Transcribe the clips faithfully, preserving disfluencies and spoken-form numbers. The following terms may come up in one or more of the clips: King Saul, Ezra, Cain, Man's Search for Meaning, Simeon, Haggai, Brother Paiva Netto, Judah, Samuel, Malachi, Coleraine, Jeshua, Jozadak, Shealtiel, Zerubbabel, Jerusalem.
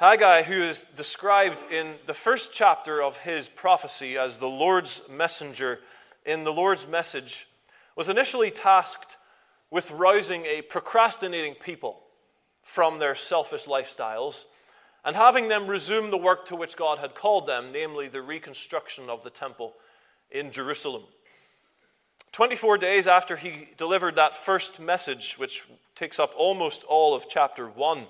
Haggai, who is described in the first chapter of his prophecy as the Lord's messenger in the Lord's message, was initially tasked with rousing a procrastinating people from their selfish lifestyles and having them resume the work to which God had called them, namely the reconstruction of the temple in Jerusalem. twenty-four days after he delivered that first message, which takes up almost all of chapter one,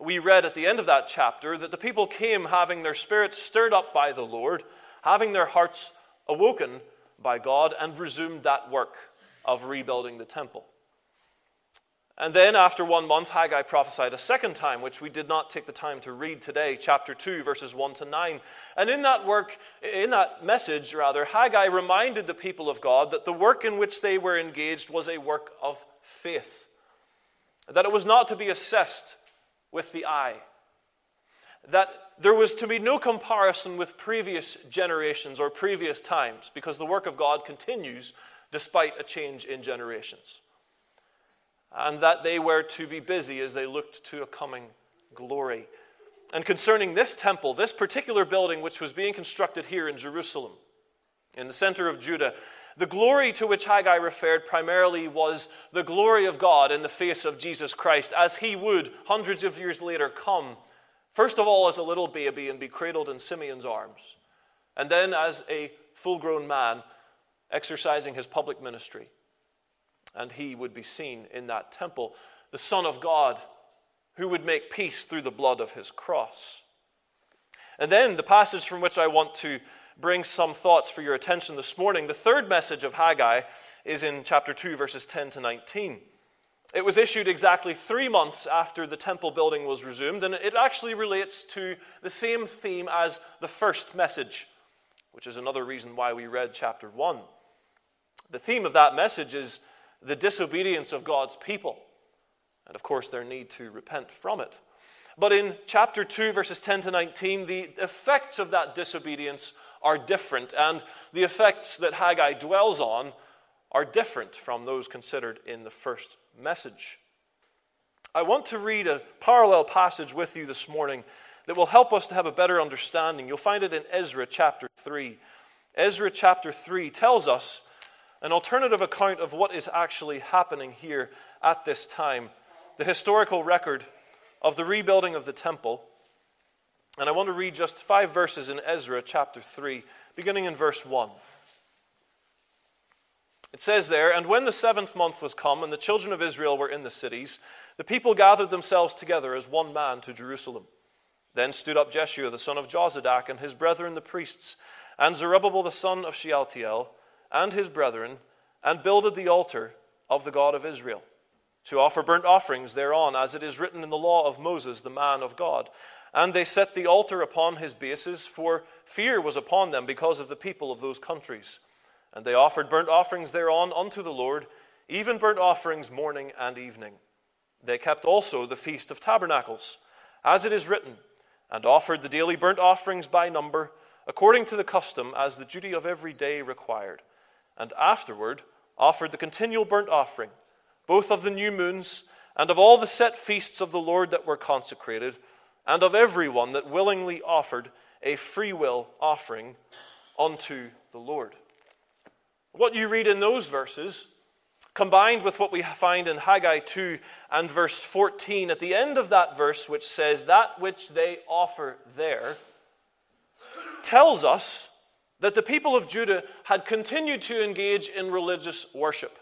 we read at the end of that chapter that the people came having their spirits stirred up by the Lord, having their hearts awoken by God, and resumed that work of rebuilding the temple. And then after one month, Haggai prophesied a second time, which we did not take the time to read today, chapter two, verses one to nine. And in that work, in that message rather, Haggai reminded the people of God that the work in which they were engaged was a work of faith, that it was not to be assessed with the eye, that there was to be no comparison with previous generations or previous times, because the work of God continues despite a change in generations, and that they were to be busy as they looked to a coming glory. And concerning this temple, this particular building which was being constructed here in Jerusalem, in the center of Judah, the glory to which Haggai referred primarily was the glory of God in the face of Jesus Christ, as he would hundreds of years later come, first of all as a little baby and be cradled in Simeon's arms, and then as a full-grown man exercising his public ministry. And he would be seen in that temple, the Son of God, who would make peace through the blood of his cross. And then the passage from which I want to bring some thoughts for your attention this morning, the third message of Haggai, is in chapter two, verses ten to nineteen. It was issued exactly three months after the temple building was resumed, and it actually relates to the same theme as the first message, which is another reason why we read chapter one. The theme of that message is the disobedience of God's people, and of course their need to repent from it. But in chapter two, verses ten to nineteen, the effects of that disobedience are different, and the effects that Haggai dwells on are different from those considered in the first message. I want to read a parallel passage with you this morning that will help us to have a better understanding. You'll find it in Ezra chapter three. Ezra chapter three tells us an alternative account of what is actually happening here at this time, the historical record of the rebuilding of the temple. And I want to read just five verses in Ezra chapter three, beginning in verse one. It says there, "And when the seventh month was come, and the children of Israel were in the cities, the people gathered themselves together as one man to Jerusalem. Then stood up Jeshua the son of Jozadak, and his brethren the priests, and Zerubbabel the son of Shealtiel, and his brethren, and builded the altar of the God of Israel, to offer burnt offerings thereon, as it is written in the law of Moses, the man of God. And they set the altar upon his bases, for fear was upon them because of the people of those countries. And they offered burnt offerings thereon unto the Lord, even burnt offerings morning and evening. They kept also the Feast of Tabernacles, as it is written, and offered the daily burnt offerings by number, according to the custom, as the duty of every day required. And afterward offered the continual burnt offering, both of the new moons, and of all the set feasts of the Lord that were consecrated, and of everyone that willingly offered a freewill offering unto the Lord." What you read in those verses, combined with what we find in Haggai two and verse fourteen, at the end of that verse, which says, "That which they offer there," tells us that the people of Judah had continued to engage in religious worship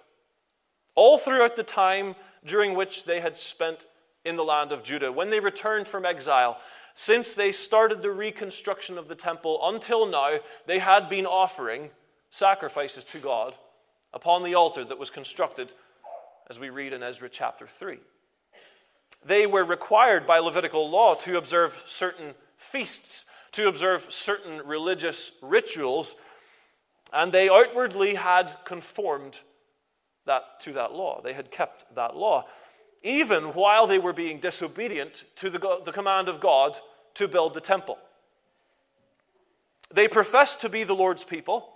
all throughout the time during which they had spent in the land of Judah. When they returned from exile, since they started the reconstruction of the temple until now, they had been offering sacrifices to God upon the altar that was constructed, as we read in Ezra chapter three. They were required by Levitical law to observe certain feasts, to observe certain religious rituals, and they outwardly had conformed that to that law. They had kept that law, even while they were being disobedient to the, the command of God to build the temple. They professed to be the Lord's people,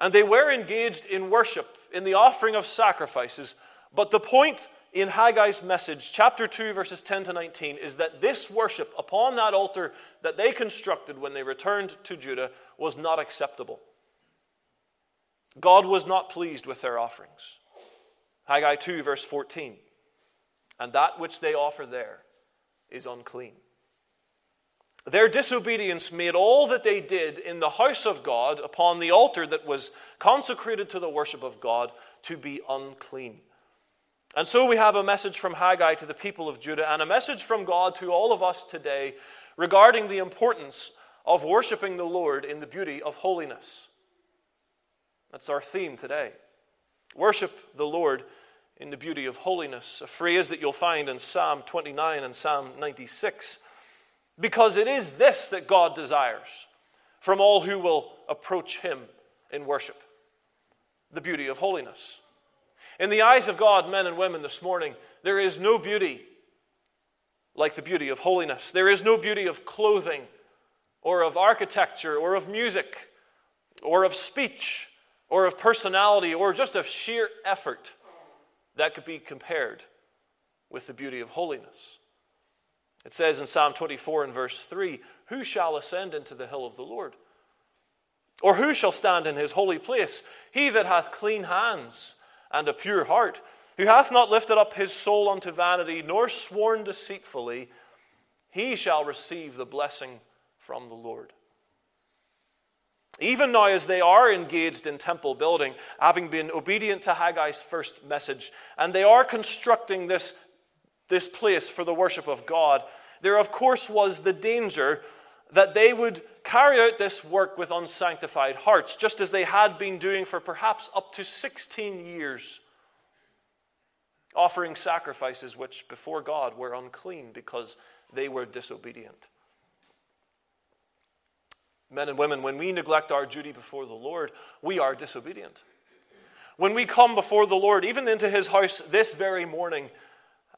and they were engaged in worship, in the offering of sacrifices, but the point in Haggai's message, chapter two, verses ten to nineteen, is that this worship upon that altar that they constructed when they returned to Judah was not acceptable. God was not pleased with their offerings. Haggai two, verse fourteen. And that which they offer there is unclean. Their disobedience made all that they did in the house of God upon the altar that was consecrated to the worship of God to be unclean. And so we have a message from Haggai to the people of Judah and a message from God to all of us today regarding the importance of worshiping the Lord in the beauty of holiness. That's our theme today. Worship the Lord in the beauty of holiness, a phrase that you'll find in Psalm twenty-nine and Psalm ninety-six, because it is this that God desires from all who will approach him in worship, the beauty of holiness. In the eyes of God, men and women, this morning, there is no beauty like the beauty of holiness. There is no beauty of clothing or of architecture or of music or of speech or of personality or just of sheer effort that could be compared with the beauty of holiness. It says in Psalm twenty-four and verse three, "Who shall ascend into the hill of the Lord? Or who shall stand in his holy place? He that hath clean hands and a pure heart, who hath not lifted up his soul unto vanity, nor sworn deceitfully, he shall receive the blessing from the Lord." Even now, as they are engaged in temple building, having been obedient to Haggai's first message, and they are constructing this, this place for the worship of God, there, of course, was the danger that they would carry out this work with unsanctified hearts, just as they had been doing for perhaps up to sixteen years, offering sacrifices which before God were unclean because they were disobedient. Men and women, when we neglect our duty before the Lord, we are disobedient. When we come before the Lord, even into his house this very morning,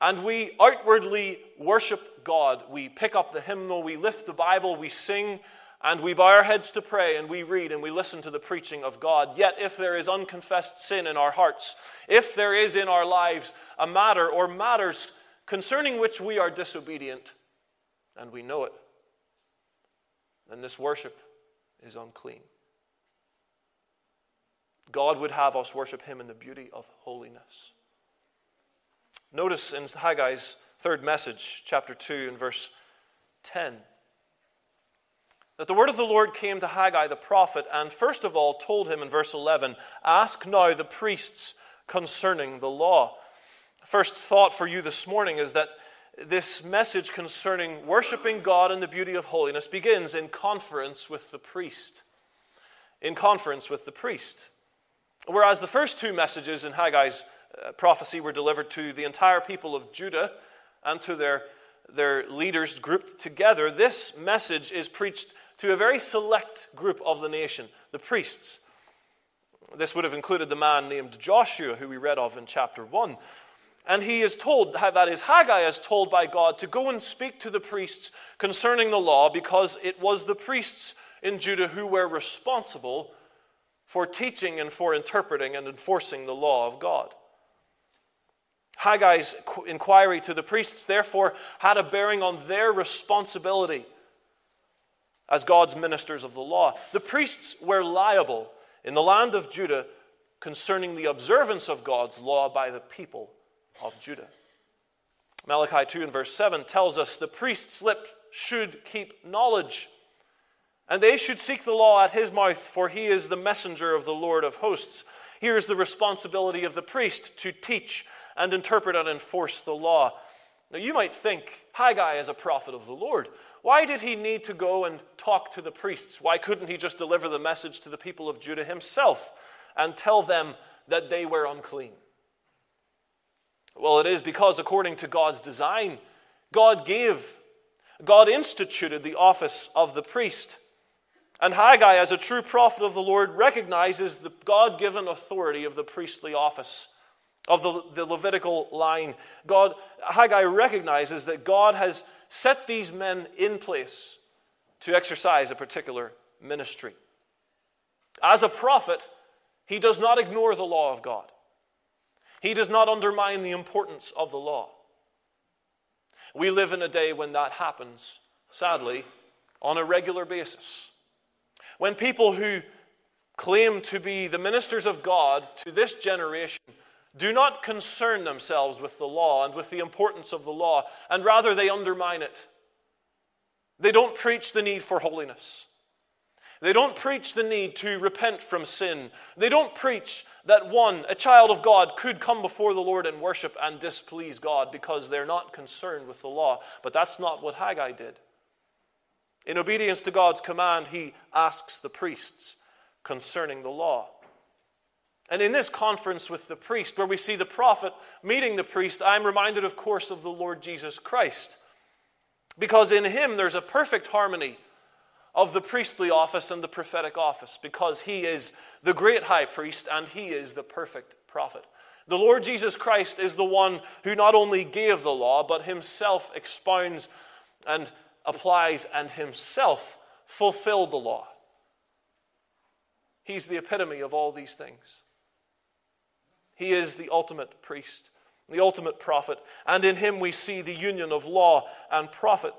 and we outwardly worship God, we pick up the hymnal, we lift the Bible, we sing, and we bow our heads to pray, and we read, and we listen to the preaching of God. Yet if there is unconfessed sin in our hearts, if there is in our lives a matter or matters concerning which we are disobedient, and we know it, then this worship is unclean. God would have us worship him in the beauty of holiness. Notice in Haggai's third message, chapter two and verse ten, that the word of the Lord came to Haggai the prophet, and first of all told him in verse eleven, "Ask now the priests concerning the law." First thought for you this morning is that this message concerning worshiping God in the beauty of holiness begins in conference with the priest. In conference with the priest. Whereas the first two messages in Haggai's Uh, prophecy were delivered to the entire people of Judah and to their, their leaders grouped together, this message is preached to a very select group of the nation, the priests. This would have included the man named Joshua, who we read of in chapter one. And he is told, that is, Haggai is told by God to go and speak to the priests concerning the law, because it was the priests in Judah who were responsible for teaching and for interpreting and enforcing the law of God. Haggai's inquiry to the priests, therefore, had a bearing on their responsibility as God's ministers of the law. The priests were liable in the land of Judah concerning the observance of God's law by the people of Judah. Malachi two and verse seven tells us the priest's lip should keep knowledge, and they should seek the law at his mouth, for he is the messenger of the Lord of hosts. Here is the responsibility of the priest to teach and interpret and enforce the law. Now you might think, Haggai is a prophet of the Lord. Why did he need to go and talk to the priests? Why couldn't he just deliver the message to the people of Judah himself and tell them that they were unclean? Well, it is because according to God's design, God gave, God instituted the office of the priest. And Haggai, as a true prophet of the Lord, recognizes the God-given authority of the priestly office of the, the Levitical line. God, Haggai recognizes that God has set these men in place to exercise a particular ministry. As a prophet, he does not ignore the law of God. He does not undermine the importance of the law. We live in a day when that happens, sadly, on a regular basis. When people who claim to be the ministers of God to this generation do not concern themselves with the law and with the importance of the law, and rather they undermine it. They don't preach the need for holiness. They don't preach the need to repent from sin. They don't preach that one, a child of God, could come before the Lord and worship and displease God because they're not concerned with the law. But that's not what Haggai did. In obedience to God's command, he asks the priests concerning the law. And in this conference with the priest, where we see the prophet meeting the priest, I'm reminded, of course, of the Lord Jesus Christ. Because in him there's a perfect harmony of the priestly office and the prophetic office, because he is the great high priest and he is the perfect prophet. The Lord Jesus Christ is the one who not only gave the law, but himself expounds and applies and himself fulfilled the law. He's the epitome of all these things. He is the ultimate priest, the ultimate prophet, and in him we see the union of law and prophet.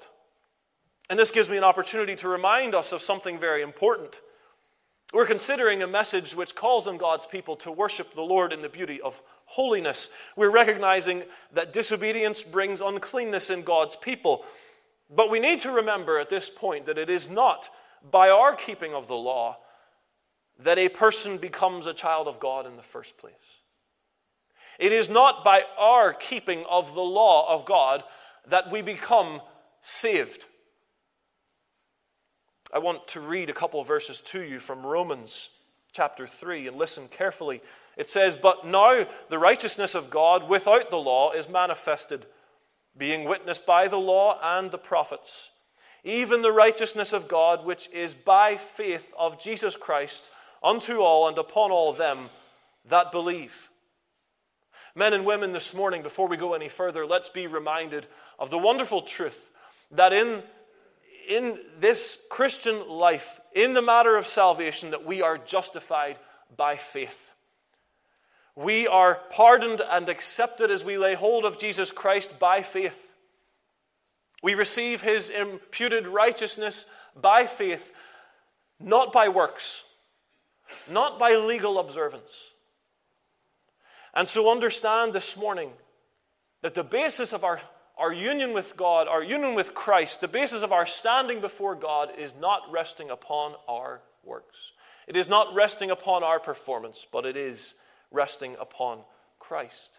And this gives me an opportunity to remind us of something very important. We're considering a message which calls on God's people to worship the Lord in the beauty of holiness. We're recognizing that disobedience brings uncleanness in God's people. But we need to remember at this point that it is not by our keeping of the law that a person becomes a child of God in the first place. It is not by our keeping of the law of God that we become saved. I want to read a couple of verses to you from Romans chapter three, and listen carefully. It says, "But now the righteousness of God without the law is manifested, being witnessed by the law and the prophets, even the righteousness of God which is by faith of Jesus Christ unto all and upon all them that believe." Men and women, this morning, before we go any further, let's be reminded of the wonderful truth that in In this Christian life, in the matter of salvation, that we are justified by faith. We are pardoned and accepted as we lay hold of Jesus Christ by faith. We receive his imputed righteousness by faith, not by works, not by legal observance. And so understand this morning that the basis of our Our union with God, our union with Christ, the basis of our standing before God is not resting upon our works. It is not resting upon our performance, but it is resting upon Christ.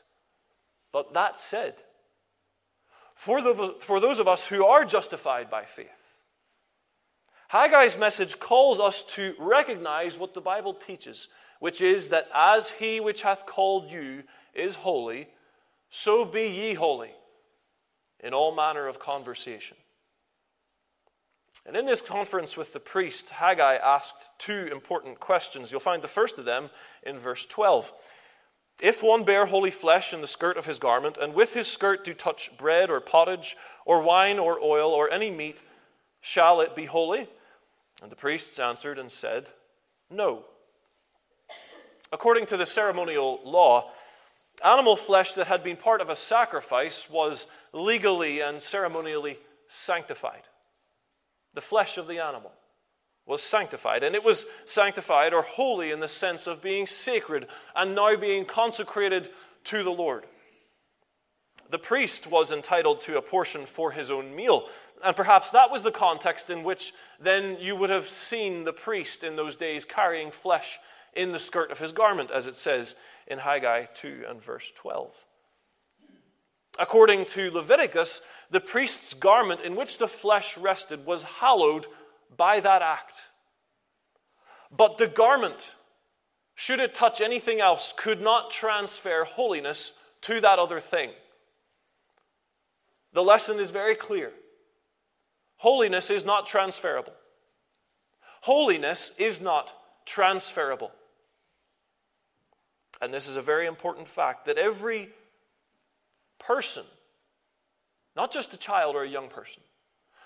But that said, for, the, for those of us who are justified by faith, Haggai's message calls us to recognize what the Bible teaches, which is that as he which hath called you is holy, so be ye holy in all manner of conversation. And in this conference with the priest, Haggai asked two important questions. You'll find the first of them in verse twelve. "If one bear holy flesh in the skirt of his garment, and with his skirt do touch bread or pottage or wine or oil or any meat, shall it be holy?" And the priests answered and said, "No." According to the ceremonial law, animal flesh that had been part of a sacrifice was legally and ceremonially sanctified. The flesh of the animal was sanctified, and it was sanctified or holy in the sense of being sacred and now being consecrated to the Lord. The priest was entitled to a portion for his own meal, and perhaps that was the context in which then you would have seen the priest in those days carrying flesh in the skirt of his garment, as it says in Haggai two and verse twelve. According to Leviticus, the priest's garment in which the flesh rested was hallowed by that act. But the garment, should it touch anything else, could not transfer holiness to that other thing. The lesson is very clear. Holiness is not transferable. Holiness is not transferable. And this is a very important fact, that every person, not just a child or a young person,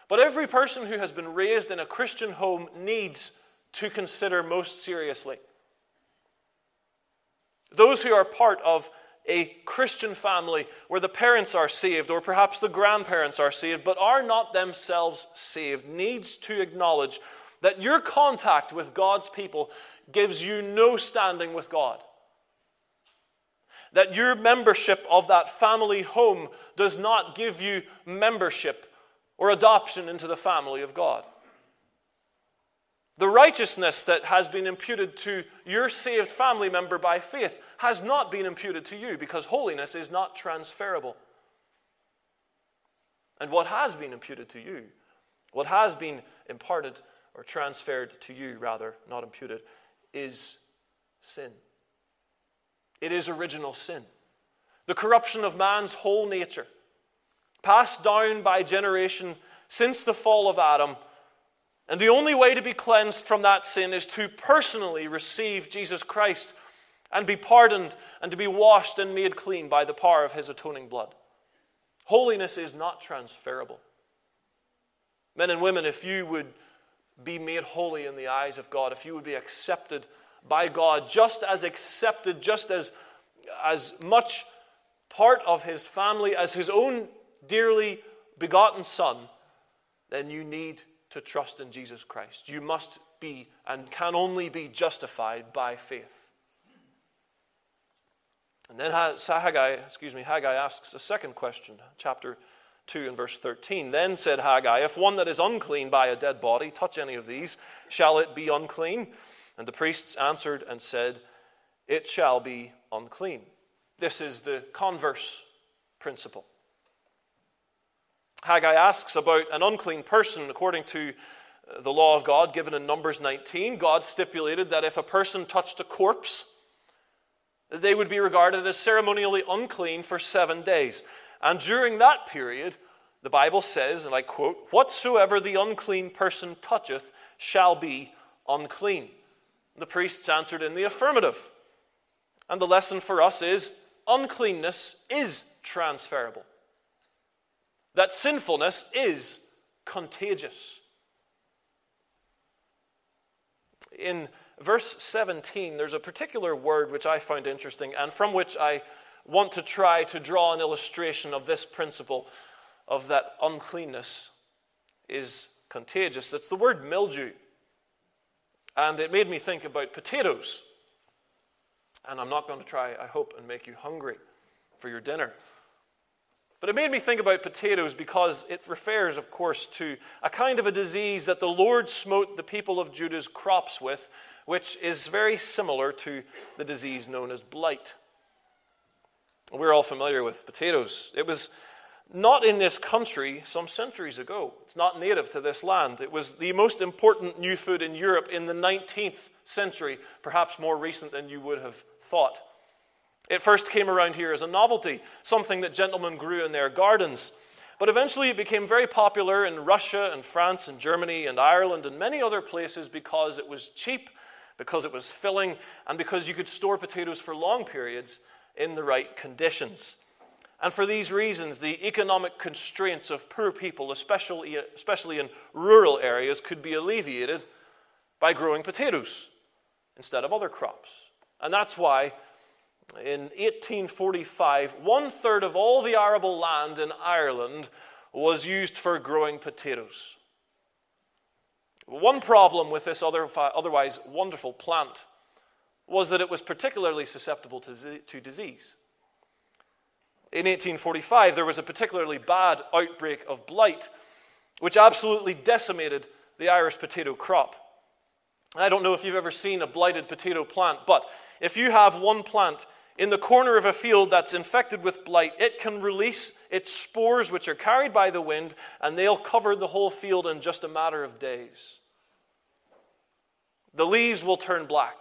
but every person who has been raised in a Christian home needs to consider most seriously. Those who are part of a Christian family where the parents are saved, or perhaps the grandparents are saved, but are not themselves saved, needs to acknowledge that your contact with God's people gives you no standing with God. That your membership of that family home does not give you membership or adoption into the family of God. The righteousness that has been imputed to your saved family member by faith has not been imputed to you, because holiness is not transferable. And what has been imputed to you, what has been imparted or transferred to you, rather, not imputed, is sin. It is original sin. The corruption of man's whole nature, passed down by generation since the fall of Adam. And the only way to be cleansed from that sin is to personally receive Jesus Christ and be pardoned and to be washed and made clean by the power of his atoning blood. Holiness is not transferable. Men and women, if you would be made holy in the eyes of God, if you would be accepted by God, just as accepted, just as, as much part of his family as his own dearly begotten son, then you need to trust in Jesus Christ. You must be and can only be justified by faith. And then Haggai, excuse me, Haggai asks a second question, chapter two and verse thirteen. Then said Haggai, if one that is unclean by a dead body touch any of these, shall it be unclean? And the priests answered and said, it shall be unclean. This is the converse principle. Haggai asks about an unclean person. According to the law of God given in Numbers nineteen, God stipulated that if a person touched a corpse, they would be regarded as ceremonially unclean for seven days. And during that period, the Bible says, and I quote, whatsoever the unclean person toucheth shall be unclean. The priests answered in the affirmative. And the lesson for us is uncleanness is transferable. That sinfulness is contagious. In verse seventeen, there's a particular word which I find interesting and from which I want to try to draw an illustration of this principle of that uncleanness is contagious. That's the word mildew. And it made me think about potatoes. And I'm not going to try, I hope, and make you hungry for your dinner. But it made me think about potatoes because it refers, of course, to a kind of a disease that the Lord smote the people of Judah's crops with, which is very similar to the disease known as blight. We're all familiar with potatoes. It was not in this country some centuries ago. It's not native to this land. It was the most important new food in Europe in the nineteenth century, perhaps more recent than you would have thought. It first came around here as a novelty, something that gentlemen grew in their gardens. But eventually it became very popular in Russia and France and Germany and Ireland and many other places because it was cheap, because it was filling, and because you could store potatoes for long periods in the right conditions. And for these reasons, the economic constraints of poor people, especially, especially in rural areas, could be alleviated by growing potatoes instead of other crops. And that's why in eighteen forty-five, one-third of all the arable land in Ireland was used for growing potatoes. One problem with this other, otherwise wonderful plant was that it was particularly susceptible to, to disease. In eighteen forty-five, there was a particularly bad outbreak of blight, which absolutely decimated the Irish potato crop. I don't know if you've ever seen a blighted potato plant, but if you have one plant in the corner of a field that's infected with blight, it can release its spores, which are carried by the wind, and they'll cover the whole field in just a matter of days. The leaves will turn black.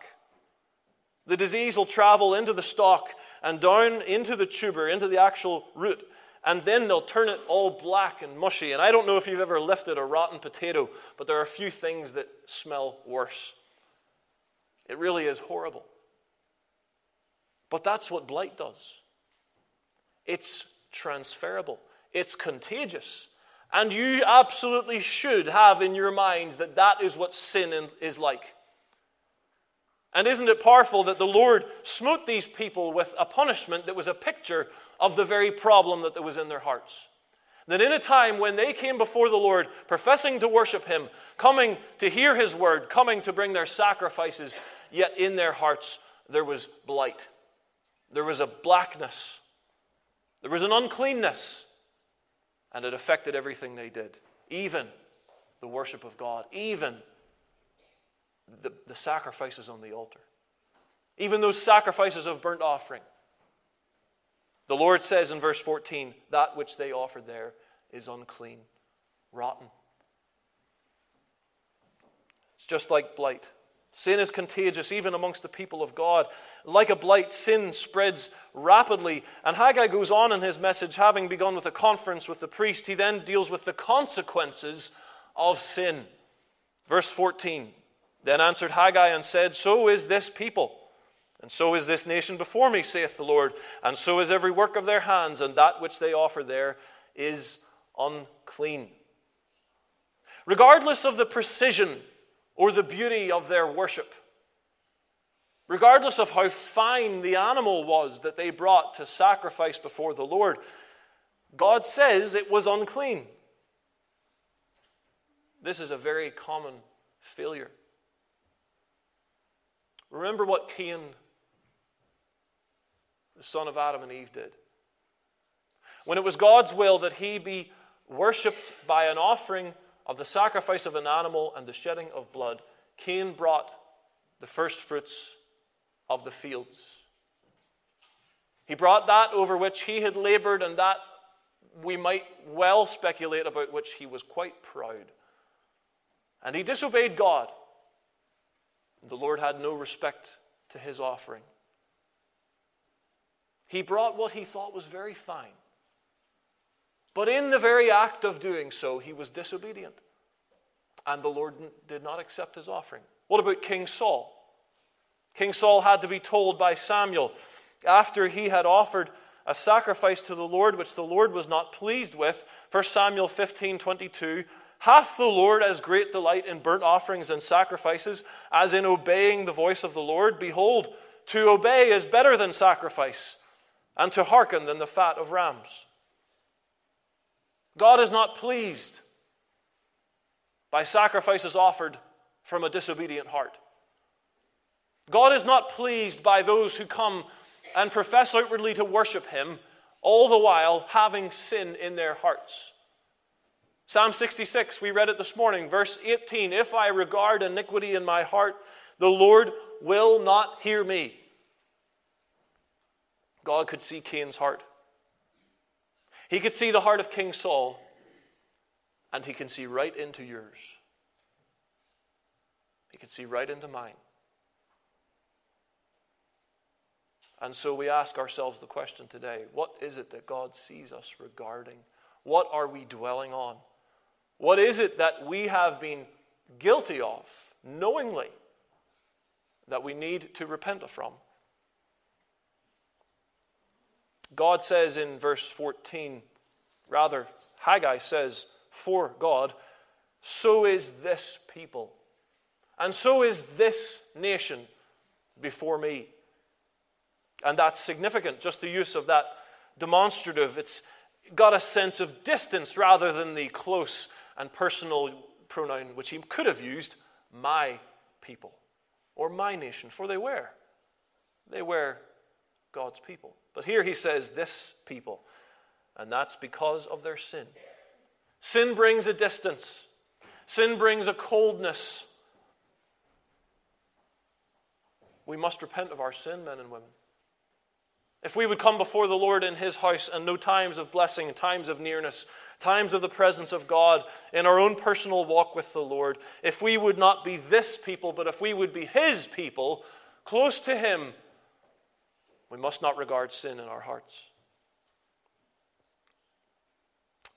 The disease will travel into the stalk and down into the tuber, into the actual root, and then they'll turn it all black and mushy. And I don't know if you've ever lifted a rotten potato, but there are a few things that smell worse. It really is horrible. But that's what blight does. It's transferable. It's contagious. And you absolutely should have in your minds that that is what sin is like. And isn't it powerful that the Lord smote these people with a punishment that was a picture of the very problem that was in their hearts? That in a time when they came before the Lord, professing to worship Him, coming to hear His word, coming to bring their sacrifices, yet in their hearts there was blight. There was a blackness. There was an uncleanness. And it affected everything they did, even the worship of God, even the, the sacrifices on the altar, even those sacrifices of burnt offering. The Lord says in verse fourteen, that which they offered there is unclean, rotten. It's just like blight. Sin is contagious even amongst the people of God. Like a blight, sin spreads rapidly. And Haggai goes on in his message, having begun with a conference with the priest, he then deals with the consequences of sin. Verse fourteen, then answered Haggai and said, so is this people. And so is this nation before me, saith the Lord, and so is every work of their hands, and that which they offer there is unclean. Regardless of the precision or the beauty of their worship, regardless of how fine the animal was that they brought to sacrifice before the Lord, God says it was unclean. This is a very common failure. Remember what Cain did, the son of Adam and Eve, did. When it was God's will that he be worshipped by an offering of the sacrifice of an animal and the shedding of blood, Cain brought the first fruits of the fields. He brought that over which he had labored, and that we might well speculate about which he was quite proud. And he disobeyed God. The Lord had no respect to his offering. He brought what he thought was very fine. But in the very act of doing so, he was disobedient. And the Lord did not accept his offering. What about King Saul? King Saul had to be told by Samuel, after he had offered a sacrifice to the Lord which the Lord was not pleased with, First Samuel fifteen twenty-two, hath the Lord as great delight in burnt offerings and sacrifices as in obeying the voice of the Lord? Behold, to obey is better than sacrifice, and to hearken than the fat of rams. God is not pleased by sacrifices offered from a disobedient heart. God is not pleased by those who come and profess outwardly to worship Him, all the while having sin in their hearts. Psalm sixty-six, we read it this morning, verse eighteen, if I regard iniquity in my heart, the Lord will not hear me. God could see Cain's heart. He could see the heart of King Saul, and he can see right into yours. He can see right into mine. And so we ask ourselves the question today, what is it that God sees us regarding? What are we dwelling on? What is it that we have been guilty of, knowingly, that we need to repent from? God says in verse fourteen, rather, Haggai says, for God, so is this people, and so is this nation before me. And that's significant, just the use of that demonstrative. It's got a sense of distance rather than the close and personal pronoun which he could have used, my people, or my nation, for they were. They were God's people. But here he says, this people, and that's because of their sin. Sin brings a distance. Sin brings a coldness. We must repent of our sin, men and women. If we would come before the Lord in His house and know times of blessing, times of nearness, times of the presence of God in our own personal walk with the Lord, if we would not be this people, but if we would be His people, close to Him, we must not regard sin in our hearts.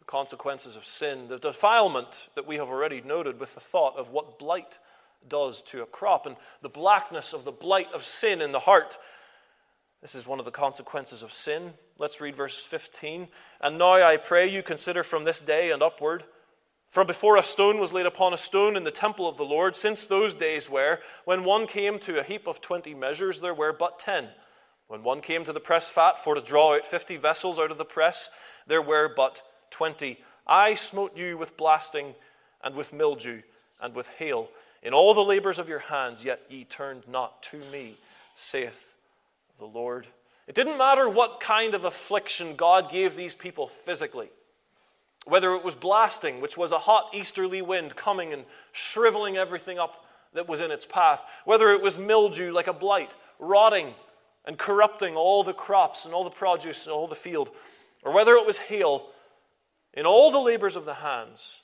The consequences of sin, the defilement that we have already noted with the thought of what blight does to a crop and the blackness of the blight of sin in the heart. This is one of the consequences of sin. Let's read verse fifteen. And now I pray you consider from this day and upward, From before a stone was laid upon a stone in the temple of the Lord, since those days were, when one came to a heap of twenty measures, there were but ten. When one came to the press fat, for to draw out fifty vessels out of the press, there were but twenty. I smote you with blasting, and with mildew, and with hail, in all the labors of your hands, yet ye turned not to me, saith the Lord. It didn't matter what kind of affliction God gave these people physically. Whether it was blasting, which was a hot easterly wind coming and shriveling everything up that was in its path. Whether it was mildew like a blight, rotting and corrupting all the crops and all the produce and all the field. Or whether it was hail, in all the labors of the hands,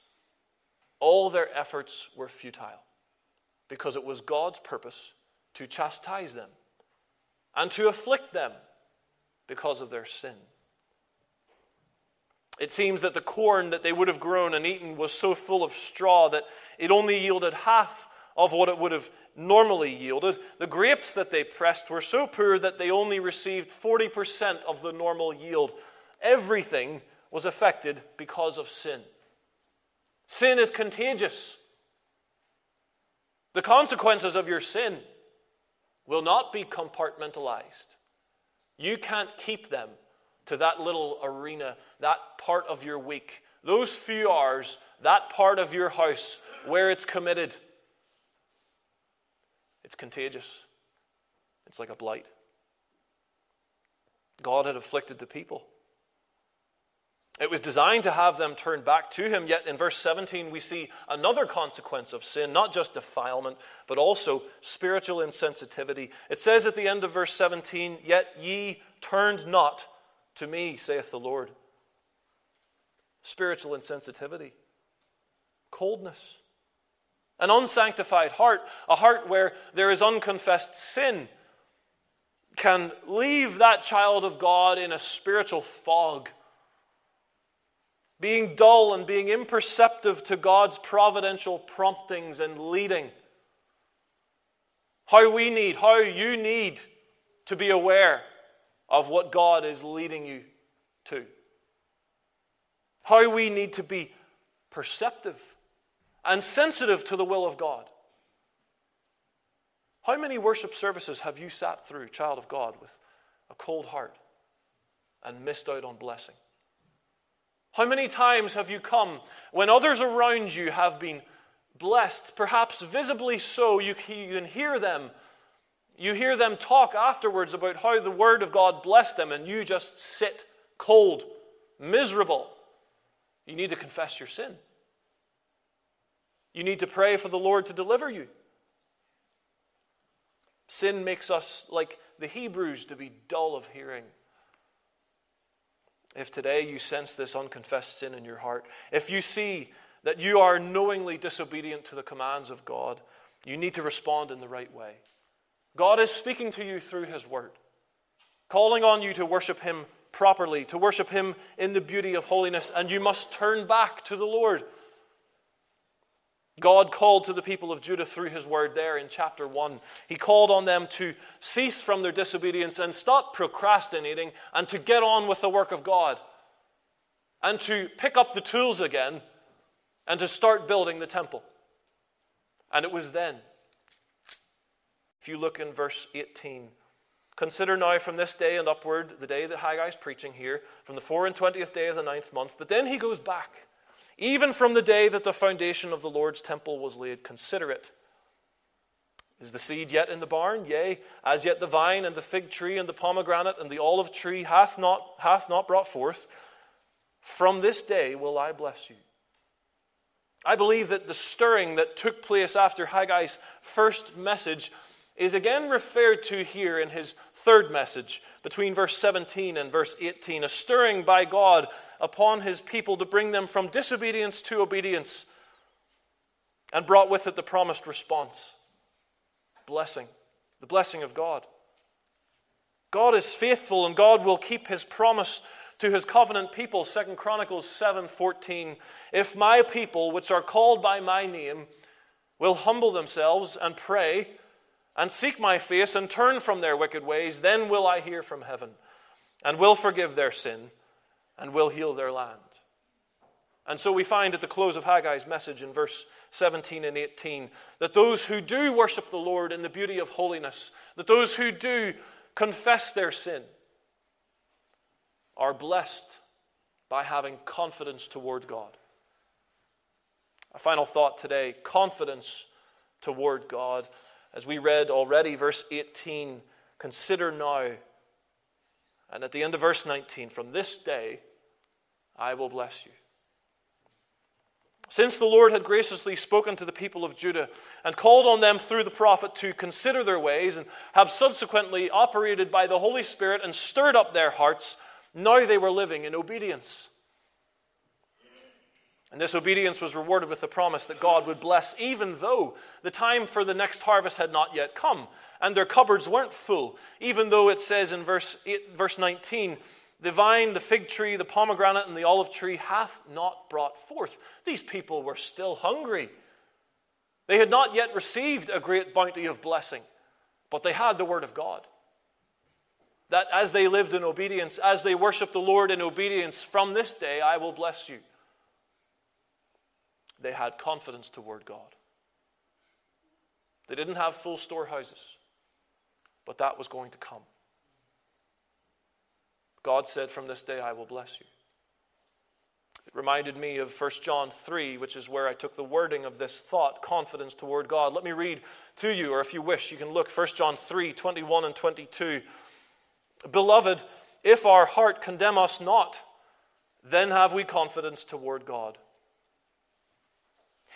all their efforts were futile. Because it was God's purpose to chastise them and to afflict them because of their sin. It seems that the corn that they would have grown and eaten was so full of straw that it only yielded half of what it would have normally yielded. The grapes that they pressed were so poor that they only received forty percent of the normal yield. Everything was affected because of sin. Sin is contagious. The consequences of your sin will not be compartmentalized. You can't keep them to that little arena, that part of your week, those few hours, that part of your house where it's committed. It's contagious. It's like a blight. God had afflicted the people. It was designed to have them turn back to him, yet in verse seventeen we see another consequence of sin, not just defilement, but also spiritual insensitivity. It says at the end of verse seventeen, "Yet ye turned not to me, saith the Lord." Spiritual insensitivity, coldness, an unsanctified heart, a heart where there is unconfessed sin, can leave that child of God in a spiritual fog, being dull and being imperceptive to God's providential promptings and leading. How we need, how you need to be aware of what God is leading you to. How we need to be perceptive and sensitive to the will of God. How many worship services have you sat through, child of God, with a cold heart and missed out on blessing? How many times have you come when others around you have been blessed, perhaps visibly so, you can hear them You hear them talk afterwards about how the word of God blessed them, and you just sit cold, miserable. You need to confess your sin. You need to pray for the Lord to deliver you. Sin makes us like the Hebrews, to be dull of hearing. If today you sense this unconfessed sin in your heart, if you see that you are knowingly disobedient to the commands of God, you need to respond in the right way. God is speaking to you through his word, calling on you to worship him properly, to worship him in the beauty of holiness, and you must turn back to the Lord. God called to the people of Judah through his word there in chapter one. He called on them to cease from their disobedience and stop procrastinating and to get on with the work of God and to pick up the tools again and to start building the temple. And it was then. If you look in verse eighteen, "Consider now from this day and upward," the day that Haggai is preaching here, "from the four and twentieth day of the ninth month." But then he goes back. "Even from the day that the foundation of the Lord's temple was laid, consider it. Is the seed yet in the barn? Yea, as yet the vine and the fig tree and the pomegranate and the olive tree hath not, hath not brought forth. From this day will I bless you." I believe that the stirring that took place after Haggai's first message is again referred to here in his third message, between verse seventeen and verse eighteen, a stirring by God upon his people to bring them from disobedience to obedience, and brought with it the promised response, blessing, the blessing of God. God is faithful, and God will keep his promise to his covenant people. Second Chronicles seven fourteen, "If my people, which are called by my name, will humble themselves and pray, and seek my face, and turn from their wicked ways, then will I hear from heaven, and will forgive their sin, and will heal their land." And so we find at the close of Haggai's message in verse seventeen and eighteen that those who do worship the Lord in the beauty of holiness, that those who do confess their sin, are blessed by having confidence toward God. A final thought today, confidence toward God. As we read already, verse eighteen, consider now. And at the end of verse nineteen, from this day, I will bless you. Since the Lord had graciously spoken to the people of Judah and called on them through the prophet to consider their ways and have subsequently operated by the Holy Spirit and stirred up their hearts, now they were living in obedience. And this obedience was rewarded with the promise that God would bless, even though the time for the next harvest had not yet come, and their cupboards weren't full, even though it says in verse eight, verse nineteen, the vine, the fig tree, the pomegranate, and the olive tree hath not brought forth. These people were still hungry. They had not yet received a great bounty of blessing, but they had the word of God. That as they lived in obedience, as they worshiped the Lord in obedience, from this day I will bless you. They had confidence toward God. They didn't have full storehouses, but that was going to come. God said, from this day I will bless you. It reminded me of First John three, which is where I took the wording of this thought, confidence toward God. Let me read to you, or if you wish, you can look. First John three, twenty-one and twenty-two. Beloved, if our heart condemn us not, then have we confidence toward God.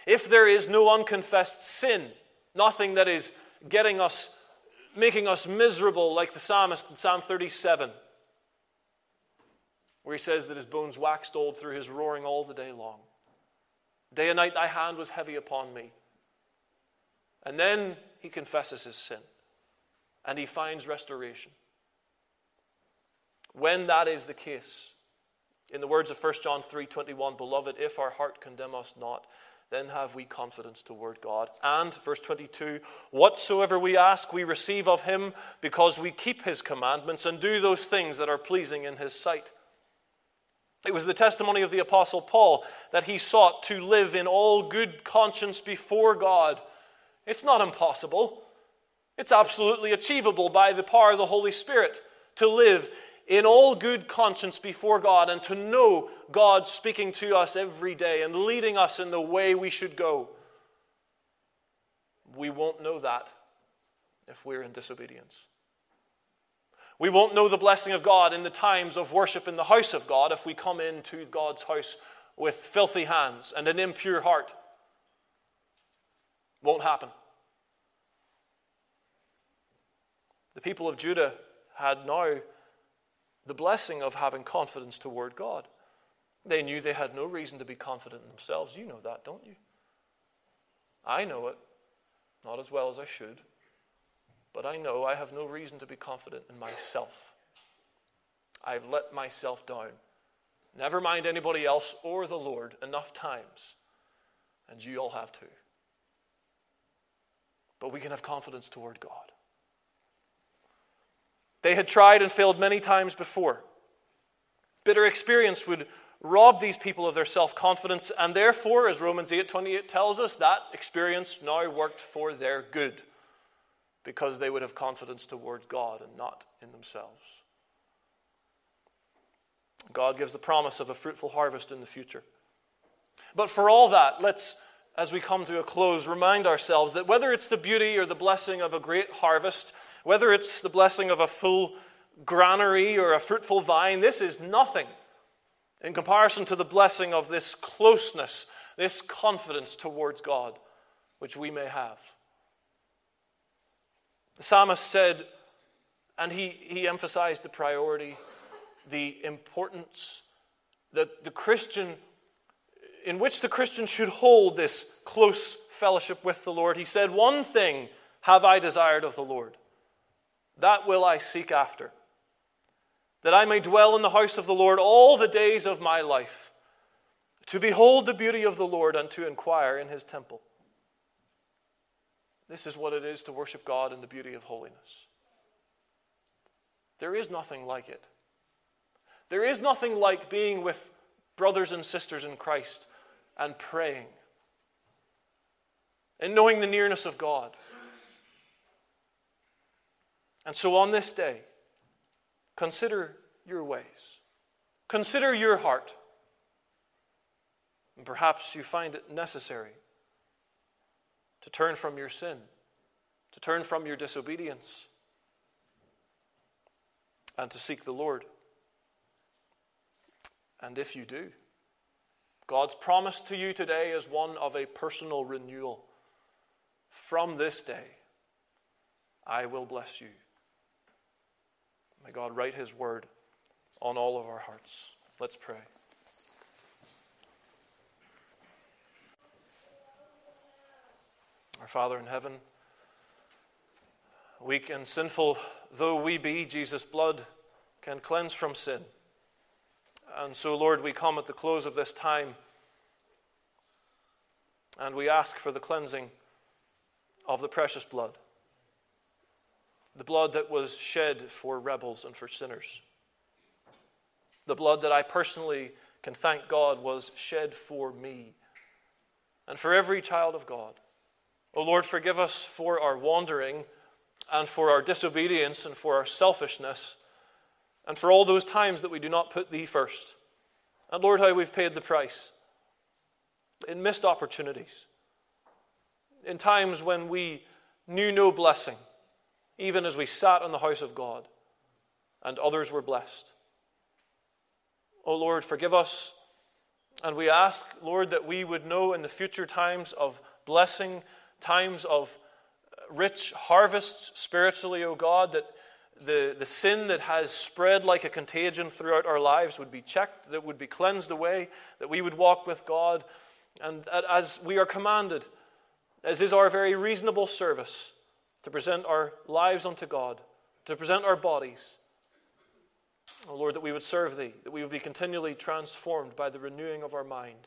If there is no unconfessed sin, nothing that is getting us, making us miserable like the psalmist in Psalm thirty-seven, where he says that his bones waxed old through his roaring all the day long. Day and night thy hand was heavy upon me. And then he confesses his sin, and he finds restoration. When that is the case, in the words of First John three, twenty-one, beloved, if our heart condemn us not, then have we confidence toward God. And, verse twenty-two, whatsoever we ask, we receive of him, because we keep his commandments and do those things that are pleasing in his sight. It was the testimony of the Apostle Paul that he sought to live in all good conscience before God. It's not impossible. It's absolutely achievable by the power of the Holy Spirit to live in all good conscience before God and to know God speaking to us every day and leading us in the way we should go. We won't know that if we're in disobedience. We won't know the blessing of God in the times of worship in the house of God if we come into God's house with filthy hands and an impure heart. Won't happen. The people of Judah had now the blessing of having confidence toward God. They knew they had no reason to be confident in themselves. You know that, don't you? I know it, not as well as I should, but I know I have no reason to be confident in myself. I've let myself down. Never mind anybody else or the Lord enough times, and you all have too. But we can have confidence toward God. They had tried and failed many times before. Bitter experience would rob these people of their self-confidence, and therefore, as Romans eight twenty-eight tells us, that experience now worked for their good, because they would have confidence toward God and not in themselves. God gives the promise of a fruitful harvest in the future. But for all that, let's, as we come to a close, remind ourselves that whether it's the beauty or the blessing of a great harvest, whether it's the blessing of a full granary or a fruitful vine, this is nothing in comparison to the blessing of this closeness, this confidence towards God, which we may have. The psalmist said, and he, he emphasized the priority, the importance that the Christian, in which the Christian should hold this close fellowship with the Lord. He said, one thing have I desired of the Lord, that will I seek after, that I may dwell in the house of the Lord all the days of my life, to behold the beauty of the Lord and to inquire in his temple. This is what it is to worship God in the beauty of holiness. There is nothing like it. There is nothing like being with brothers and sisters in Christ, and praying, and knowing the nearness of God. And so on this day, consider your ways. Consider your heart. And perhaps you find it necessary to turn from your sin, to turn from your disobedience, and to seek the Lord. And if you do, God's promise to you today is one of a personal renewal. From this day, I will bless you. May God write His word on all of our hearts. Let's pray. Our Father in heaven, weak and sinful though we be, Jesus' blood can cleanse from sin. And so, Lord, we come at the close of this time and we ask for the cleansing of the precious blood, the blood that was shed for rebels and for sinners, the blood that I personally can thank God was shed for me and for every child of God. O Lord, forgive us for our wandering and for our disobedience and for our selfishness, and for all those times that we do not put Thee first. And Lord, how we've paid the price in missed opportunities, in times when we knew no blessing, even as we sat in the house of God and others were blessed. O Lord, forgive us, and we ask, Lord, that we would know in the future times of blessing, times of rich harvests spiritually, O God, that The, the sin that has spread like a contagion throughout our lives would be checked, that would be cleansed away, that we would walk with God. And as we are commanded, as is our very reasonable service, to present our lives unto God, to present our bodies. Oh Lord, that we would serve Thee, that we would be continually transformed by the renewing of our mind,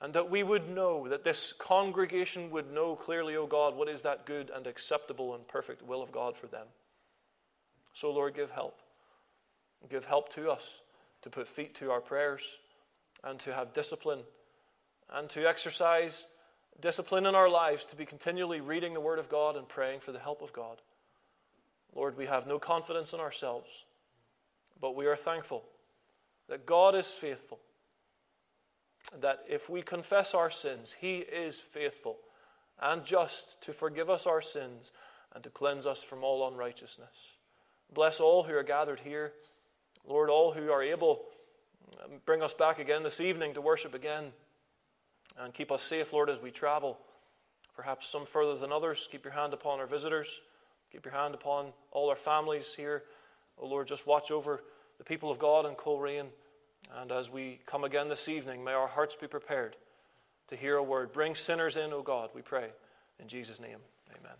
and that we would know, that this congregation would know clearly, O God, what is that good and acceptable and perfect will of God for them. So, Lord, give help. Give help to us to put feet to our prayers and to have discipline and to exercise discipline in our lives, to be continually reading the Word of God and praying for the help of God. Lord, we have no confidence in ourselves, but we are thankful that God is faithful, that if we confess our sins, He is faithful and just to forgive us our sins and to cleanse us from all unrighteousness. Bless all who are gathered here. Lord, all who are able, bring us back again this evening to worship again. And keep us safe, Lord, as we travel. Perhaps some further than others. Keep your hand upon our visitors. Keep your hand upon all our families here. Oh, Lord, just watch over the people of God in Coleraine. And as we come again this evening, may our hearts be prepared to hear a word. Bring sinners in, O God, we pray. In Jesus' name, amen.